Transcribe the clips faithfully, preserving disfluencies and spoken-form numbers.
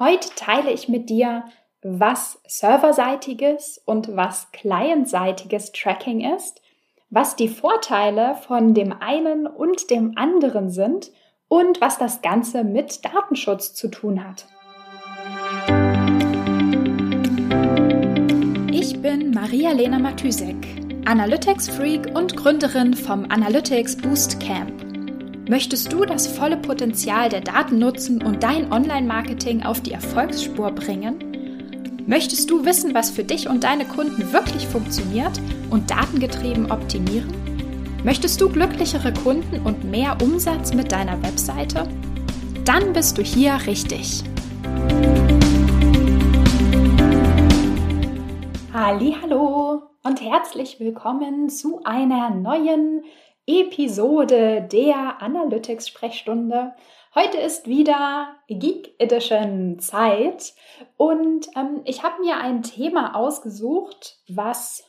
Heute teile ich mit dir, was serverseitiges und was clientseitiges Tracking ist, was die Vorteile von dem einen und dem anderen sind und was das Ganze mit Datenschutz zu tun hat. Ich bin Maria-Lena Matysek, Analytics-Freak und Gründerin vom Analytics Boost Camp. Möchtest du das volle Potenzial der Daten nutzen und dein Online-Marketing auf die Erfolgsspur bringen? Möchtest du wissen, was für dich und deine Kunden wirklich funktioniert und datengetrieben optimieren? Möchtest du glücklichere Kunden und mehr Umsatz mit deiner Webseite? Dann bist du hier richtig. Hallihallo und herzlich willkommen zu einer neuen Episode der Analytics-Sprechstunde. Heute ist wieder Geek Edition Zeit und ähm, ich habe mir ein Thema ausgesucht, was,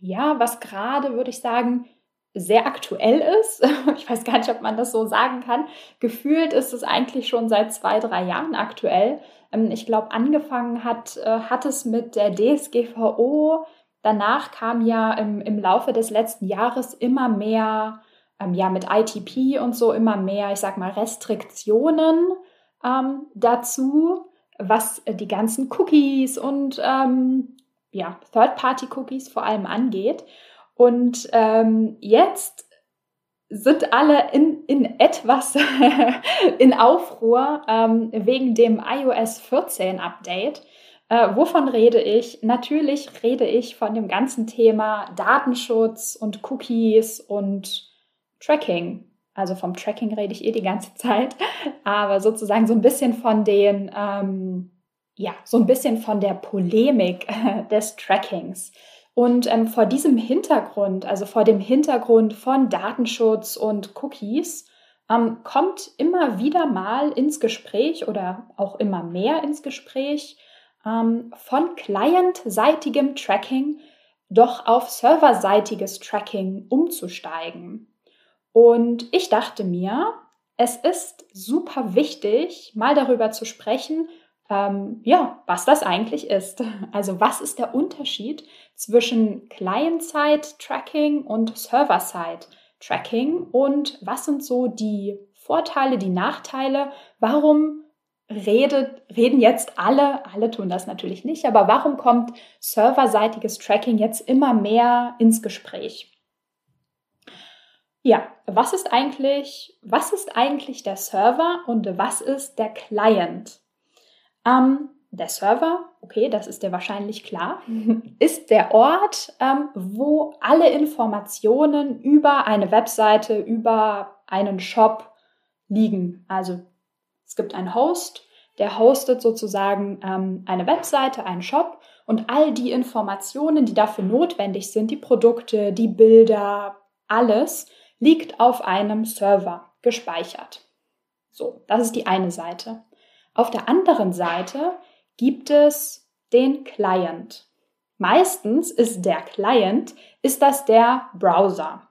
ja, was gerade, würde ich sagen, sehr aktuell ist. Ich weiß gar nicht, ob man das so sagen kann. Gefühlt ist es eigentlich schon seit zwei, drei Jahren aktuell. Ähm, ich glaube, angefangen hat, äh, hat es mit der D S G V O. Danach kam ja im, im Laufe des letzten Jahres immer mehr, ähm, ja mit I T P und so immer mehr, ich sag mal, Restriktionen ähm, dazu, was die ganzen Cookies und ähm, ja, Third-Party-Cookies vor allem angeht. Und ähm, jetzt sind alle in, in etwas in Aufruhr ähm, wegen dem i O S vierzehn Update. Äh, wovon rede ich? Natürlich rede ich von dem ganzen Thema Datenschutz und Cookies und Tracking. Also vom Tracking rede ich eh die ganze Zeit, aber sozusagen so ein bisschen von den, ähm, ja, so ein bisschen von der Polemik äh, des Trackings. Und ähm, vor diesem Hintergrund, also vor dem Hintergrund von Datenschutz und Cookies, ähm, kommt immer wieder mal ins Gespräch oder auch immer mehr ins Gespräch, von clientseitigem Tracking doch auf serverseitiges Tracking umzusteigen. Und ich dachte mir, es ist super wichtig, mal darüber zu sprechen, ähm, ja, was das eigentlich ist. Also was ist der Unterschied zwischen Client-Side-Tracking und Server-Side-Tracking und was sind so die Vorteile, die Nachteile, warum Redet, reden jetzt alle, alle tun das natürlich nicht, aber warum kommt serverseitiges Tracking jetzt immer mehr ins Gespräch? Ja, was ist eigentlich, was ist eigentlich der Server und was ist der Client? Ähm, der Server, okay, das ist dir wahrscheinlich klar, ist der Ort, ähm, wo alle Informationen über eine Webseite, über einen Shop liegen, also es gibt einen Host, der hostet sozusagen ähm, eine Webseite, einen Shop und all die Informationen, die dafür notwendig sind, die Produkte, die Bilder, alles, liegt auf einem Server gespeichert. So, das ist die eine Seite. Auf der anderen Seite gibt es den Client. Meistens ist der Client, ist das der Browser.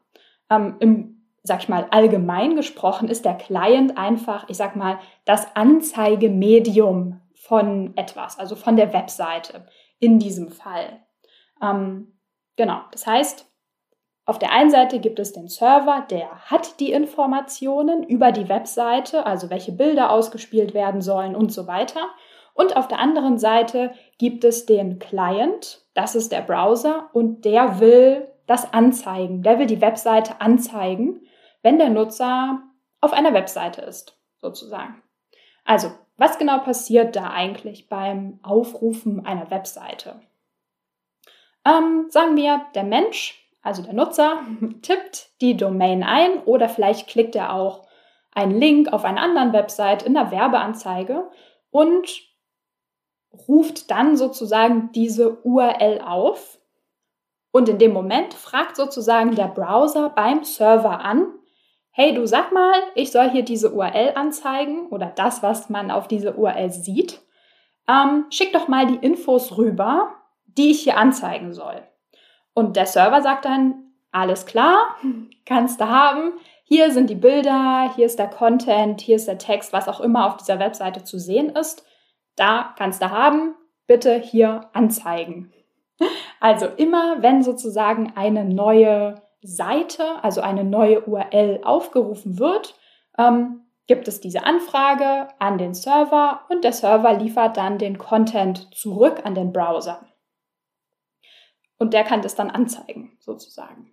Ähm, im Sag ich mal, allgemein gesprochen ist der Client einfach, ich sag mal, das Anzeigemedium von etwas, also von der Webseite in diesem Fall. Ähm, genau, das heißt, auf der einen Seite gibt es den Server, der hat die Informationen über die Webseite, also welche Bilder ausgespielt werden sollen und so weiter. Und auf der anderen Seite gibt es den Client, das ist der Browser und der will das anzeigen, der will die Webseite anzeigen, wenn der Nutzer auf einer Webseite ist, sozusagen. Also, was genau passiert da eigentlich beim Aufrufen einer Webseite? Ähm, sagen wir, der Mensch, also der Nutzer, tippt die Domain ein oder vielleicht klickt er auch einen Link auf einer anderen Website in der Werbeanzeige und ruft dann sozusagen diese U R L auf. Und in dem Moment fragt sozusagen der Browser beim Server an, hey, du sag mal, ich soll hier diese U R L anzeigen oder das, was man auf diese U R L sieht. Ähm, schick doch mal die Infos rüber, die ich hier anzeigen soll. Und der Server sagt dann, alles klar, kannst du haben. Hier sind die Bilder, hier ist der Content, hier ist der Text, was auch immer auf dieser Webseite zu sehen ist. da kannst du haben, bitte hier anzeigen. Also immer, wenn sozusagen eine neue Seite, also eine neue U R L aufgerufen wird, ähm, gibt es diese Anfrage an den Server und der Server liefert dann den Content zurück an den Browser. Und der kann das dann anzeigen, sozusagen.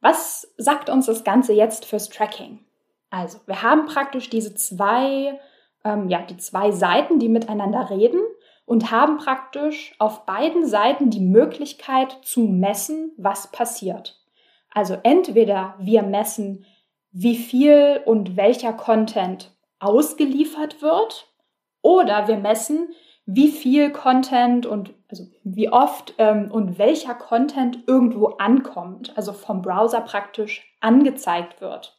Was sagt uns das Ganze jetzt fürs Tracking? Also, wir haben praktisch diese zwei, ähm, ja, die zwei Seiten, die miteinander reden und haben praktisch auf beiden Seiten die Möglichkeit zu messen, was passiert. Also entweder wir messen, wie viel und welcher Content ausgeliefert wird, oder wir messen, wie viel Content und also wie oft ähm, und welcher Content irgendwo ankommt, also vom Browser praktisch angezeigt wird.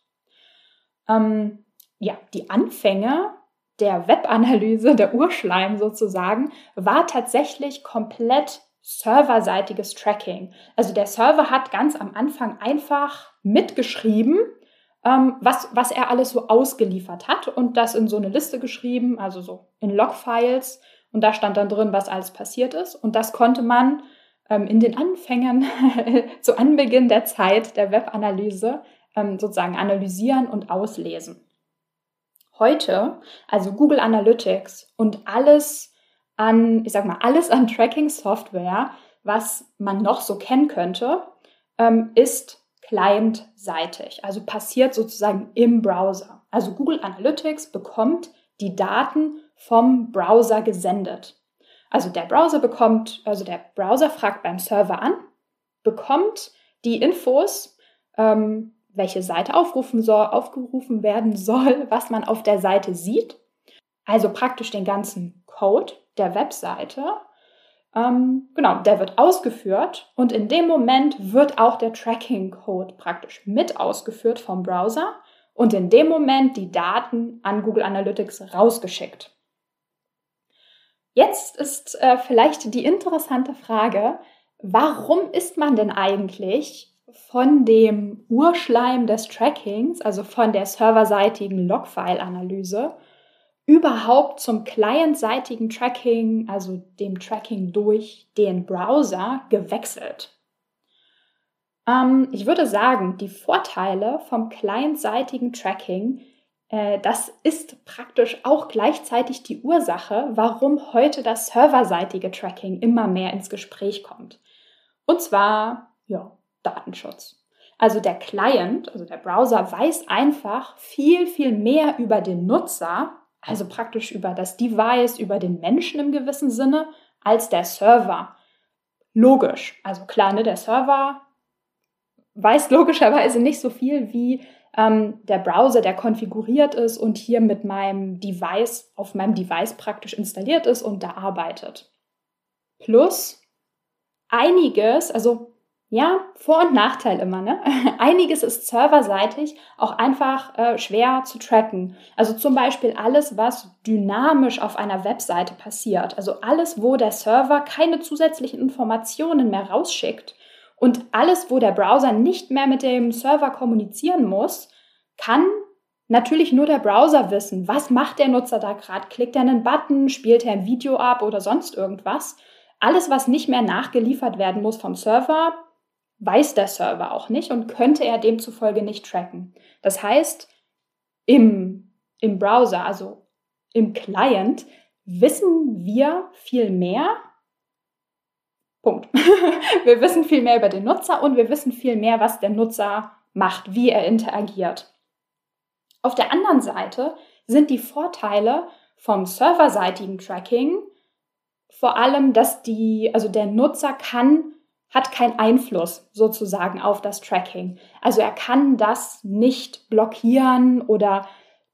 Ähm, ja, die Anfänge der Webanalyse, der Urschleim sozusagen, war tatsächlich komplett serverseitiges Tracking. Also der Server hat ganz am Anfang einfach mitgeschrieben, ähm, was, was er alles so ausgeliefert hat und das in so eine Liste geschrieben, also so in Logfiles. Und da stand dann drin, was alles passiert ist. Und das konnte man ähm, in den Anfängen zu Anbeginn der Zeit der Webanalyse ähm, sozusagen analysieren und auslesen. Heute, also Google Analytics und alles an, ich sag mal, alles an Tracking-Software, was man noch so kennen könnte, ähm, ist clientseitig, also passiert sozusagen im Browser. Also Google Analytics bekommt die Daten vom Browser gesendet. Also der Browser bekommt, also der Browser fragt beim Server an, bekommt die Infos, ähm, welche Seite aufrufen soll, aufgerufen werden soll, was man auf der Seite sieht. Also praktisch den ganzen Code der Webseite. Ähm, genau, der wird ausgeführt und in dem Moment wird auch der Tracking-Code praktisch mit ausgeführt vom Browser und in dem Moment die Daten an Google Analytics rausgeschickt. Jetzt ist äh, vielleicht die interessante Frage, warum ist man denn eigentlich von dem Urschleim des Trackings, also von der serverseitigen Logfile-Analyse, überhaupt zum clientseitigen Tracking, also dem Tracking durch den Browser, gewechselt? Ähm, ich würde sagen, die Vorteile vom clientseitigen Tracking, das ist praktisch auch gleichzeitig die Ursache, warum heute das serverseitige Tracking immer mehr ins Gespräch kommt. Und zwar, ja, Datenschutz. Also der Client, also der Browser, weiß einfach viel, viel mehr über den Nutzer, also praktisch über das Device, über den Menschen im gewissen Sinne, als der Server. Logisch, also klar, ne, der Server weiß logischerweise nicht so viel wie Ähm, der Browser, der konfiguriert ist und hier mit meinem Device, auf meinem Device praktisch installiert ist und da arbeitet. Plus einiges, also ja, Vor- und Nachteil immer, ne? Einiges ist serverseitig auch einfach äh, schwer zu tracken. Also zum Beispiel alles, was dynamisch auf einer Webseite passiert. Also alles, wo der Server keine zusätzlichen Informationen mehr rausschickt. Und alles, wo der Browser nicht mehr mit dem Server kommunizieren muss, kann natürlich nur der Browser wissen. Was macht der Nutzer da gerade? Klickt er einen Button? Spielt er ein Video ab oder sonst irgendwas? Alles, was nicht mehr nachgeliefert werden muss vom Server, weiß der Server auch nicht und könnte er demzufolge nicht tracken. Das heißt, im, im Browser, also im Client, wissen wir viel mehr, Punkt. Wir wissen viel mehr über den Nutzer und wir wissen viel mehr, was der Nutzer macht, wie er interagiert. Auf der anderen Seite sind die Vorteile vom serverseitigen Tracking vor allem, dass die, also der Nutzer kann, hat keinen Einfluss sozusagen auf das Tracking. Also er kann das nicht blockieren oder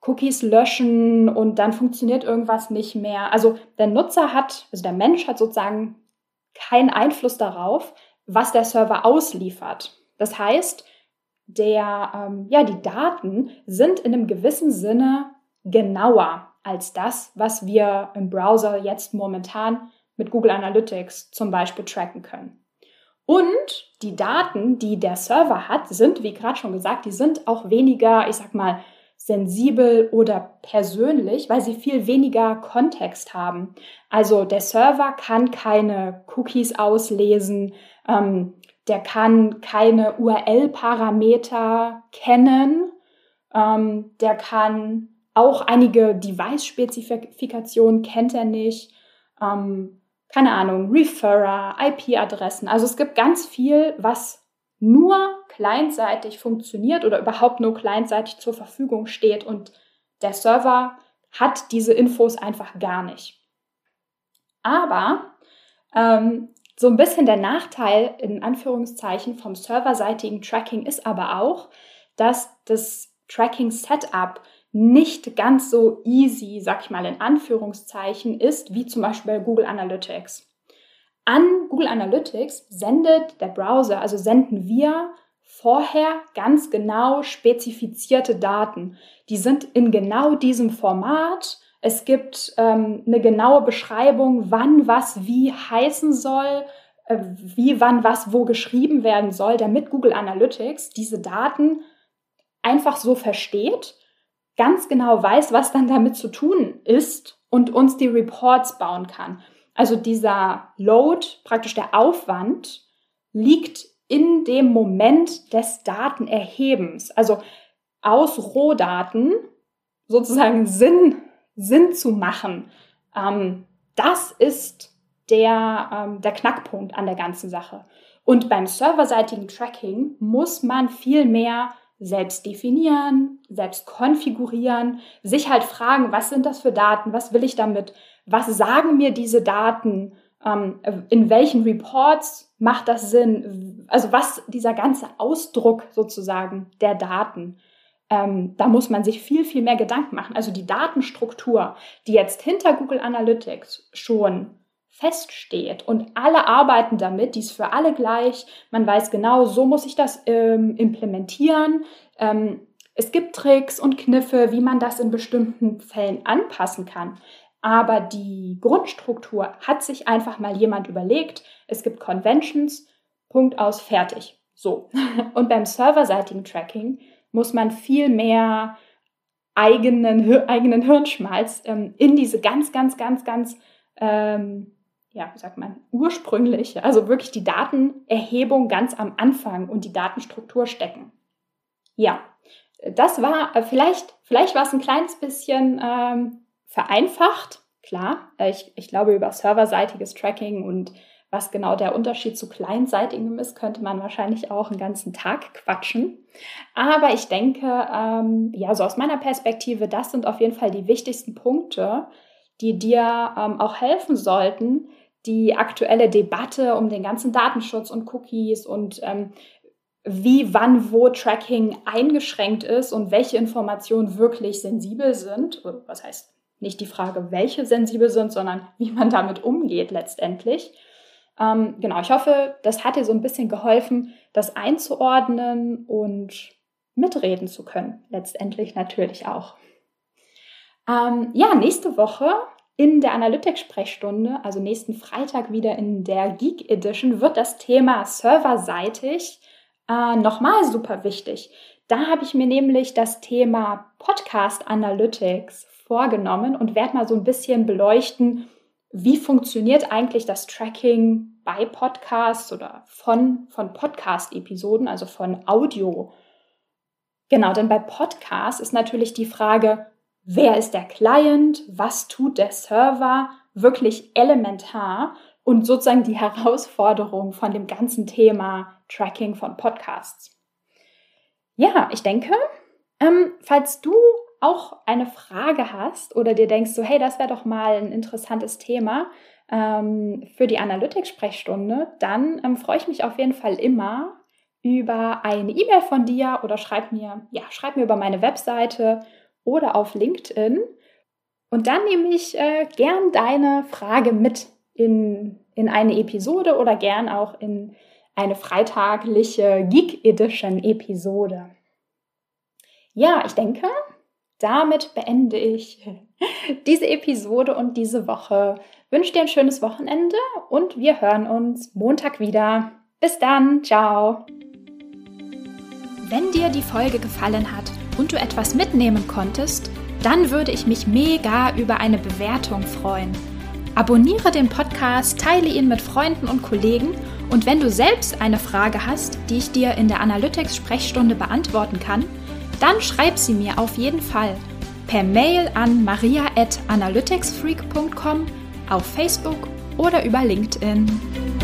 Cookies löschen und dann funktioniert irgendwas nicht mehr. Also der Nutzer hat, also der Mensch hat sozusagen keinen Einfluss darauf, was der Server ausliefert. Das heißt, der, ähm, ja, die Daten sind in einem gewissen Sinne genauer als das, was wir im Browser jetzt momentan mit Google Analytics zum Beispiel tracken können. Und die Daten, die der Server hat, sind, wie gerade schon gesagt, die sind auch weniger, ich sag mal, sensibel oder persönlich, weil sie viel weniger Kontext haben. Also der Server kann keine Cookies auslesen, ähm, der kann keine U R L-Parameter kennen, ähm, der kann auch einige Device-Spezifikationen kennt er nicht, ähm, keine Ahnung, Referrer, I P-Adressen. Also es gibt ganz viel, was nur clientseitig funktioniert oder überhaupt nur clientseitig zur Verfügung steht, und der Server hat diese Infos einfach gar nicht. Aber ähm, so ein bisschen der Nachteil in Anführungszeichen vom serverseitigen Tracking ist aber auch, dass das Tracking-Setup nicht ganz so easy, sag ich mal in Anführungszeichen, ist wie zum Beispiel bei Google Analytics. An Google Analytics sendet der Browser, also senden wir vorher ganz genau spezifizierte Daten. Die sind in genau diesem Format. Es gibt ähm, eine genaue Beschreibung, wann was wie heißen soll, äh, wie wann was wo geschrieben werden soll, damit Google Analytics diese Daten einfach so versteht, ganz genau weiß, was dann damit zu tun ist und uns die Reports bauen kann. Also dieser Load, praktisch der Aufwand, liegt in dem Moment des Datenerhebens. Also aus Rohdaten sozusagen Sinn, Sinn zu machen, ähm, das ist der, ähm, der Knackpunkt an der ganzen Sache. Und beim serverseitigen Tracking muss man viel mehr selbst definieren, selbst konfigurieren, sich halt fragen, was sind das für Daten, was will ich damit, was sagen mir diese Daten, ähm, in welchen Reports macht das Sinn, also was dieser ganze Ausdruck sozusagen der Daten, ähm, da muss man sich viel, viel mehr Gedanken machen. Also die Datenstruktur, die jetzt hinter Google Analytics schon feststeht und alle arbeiten damit, die ist für alle gleich, man weiß genau, so muss ich das ähm, implementieren, ähm, es gibt Tricks und Kniffe, wie man das in bestimmten Fällen anpassen kann. Aber die Grundstruktur hat sich einfach mal jemand überlegt. Es gibt Conventions, Punkt aus, fertig. So. Und beim serverseitigen Tracking muss man viel mehr eigenen, eigenen Hirnschmalz ähm, in diese ganz, ganz, ganz, ganz, ähm, ja, wie sagt man, ursprüngliche, also wirklich die Datenerhebung ganz am Anfang und die Datenstruktur stecken. Ja, das war, äh, vielleicht, vielleicht war es ein kleines bisschen Ähm, vereinfacht, klar. Ich, ich glaube, über serverseitiges Tracking und was genau der Unterschied zu clientseitigem ist, könnte man wahrscheinlich auch einen ganzen Tag quatschen. Aber ich denke, ähm, ja, so aus meiner Perspektive, das sind auf jeden Fall die wichtigsten Punkte, die dir ähm, auch helfen sollten, die aktuelle Debatte um den ganzen Datenschutz und Cookies und ähm, wie, wann, wo Tracking eingeschränkt ist und welche Informationen wirklich sensibel sind. Was heißt nicht die Frage, welche sensibel sind, sondern wie man damit umgeht letztendlich. Ähm, genau, ich hoffe, das hat dir so ein bisschen geholfen, das einzuordnen und mitreden zu können, letztendlich natürlich auch. Ähm, ja, nächste Woche in der Analytics-Sprechstunde, also nächsten Freitag wieder in der Geek Edition, wird das Thema serverseitig äh, nochmal super wichtig. Da habe ich mir nämlich das Thema Podcast Analytics vorgenommen und werde mal so ein bisschen beleuchten, wie funktioniert eigentlich das Tracking bei Podcasts oder von, von Podcast-Episoden, also von Audio. Genau, denn bei Podcasts ist natürlich die Frage, wer ist der Client, was tut der Server, wirklich elementar und sozusagen die Herausforderung von dem ganzen Thema Tracking von Podcasts. Ja, ich denke, ähm, falls du auch eine Frage hast oder dir denkst, so hey, das wäre doch mal ein interessantes Thema ähm, für die Analytics-Sprechstunde, dann ähm, freue ich mich auf jeden Fall immer über eine E-Mail von dir oder schreib mir, ja, schreib mir über meine Webseite oder auf LinkedIn, und dann nehme ich äh, gern deine Frage mit in, in eine Episode oder gern auch in eine freitagliche Geek-Edition-Episode. Ja, ich denke, damit beende ich diese Episode und diese Woche. Wünsche dir ein schönes Wochenende und wir hören uns Montag wieder. Bis dann, ciao! Wenn dir die Folge gefallen hat, und du etwas mitnehmen konntest, dann würde ich mich mega über eine Bewertung freuen. Abonniere den Podcast, teile ihn mit Freunden und Kollegen und wenn du selbst eine Frage hast, die ich dir in der Analytics-Sprechstunde beantworten kann, dann schreib sie mir auf jeden Fall per Mail an maria at analytics freak punkt com, auf Facebook oder über LinkedIn.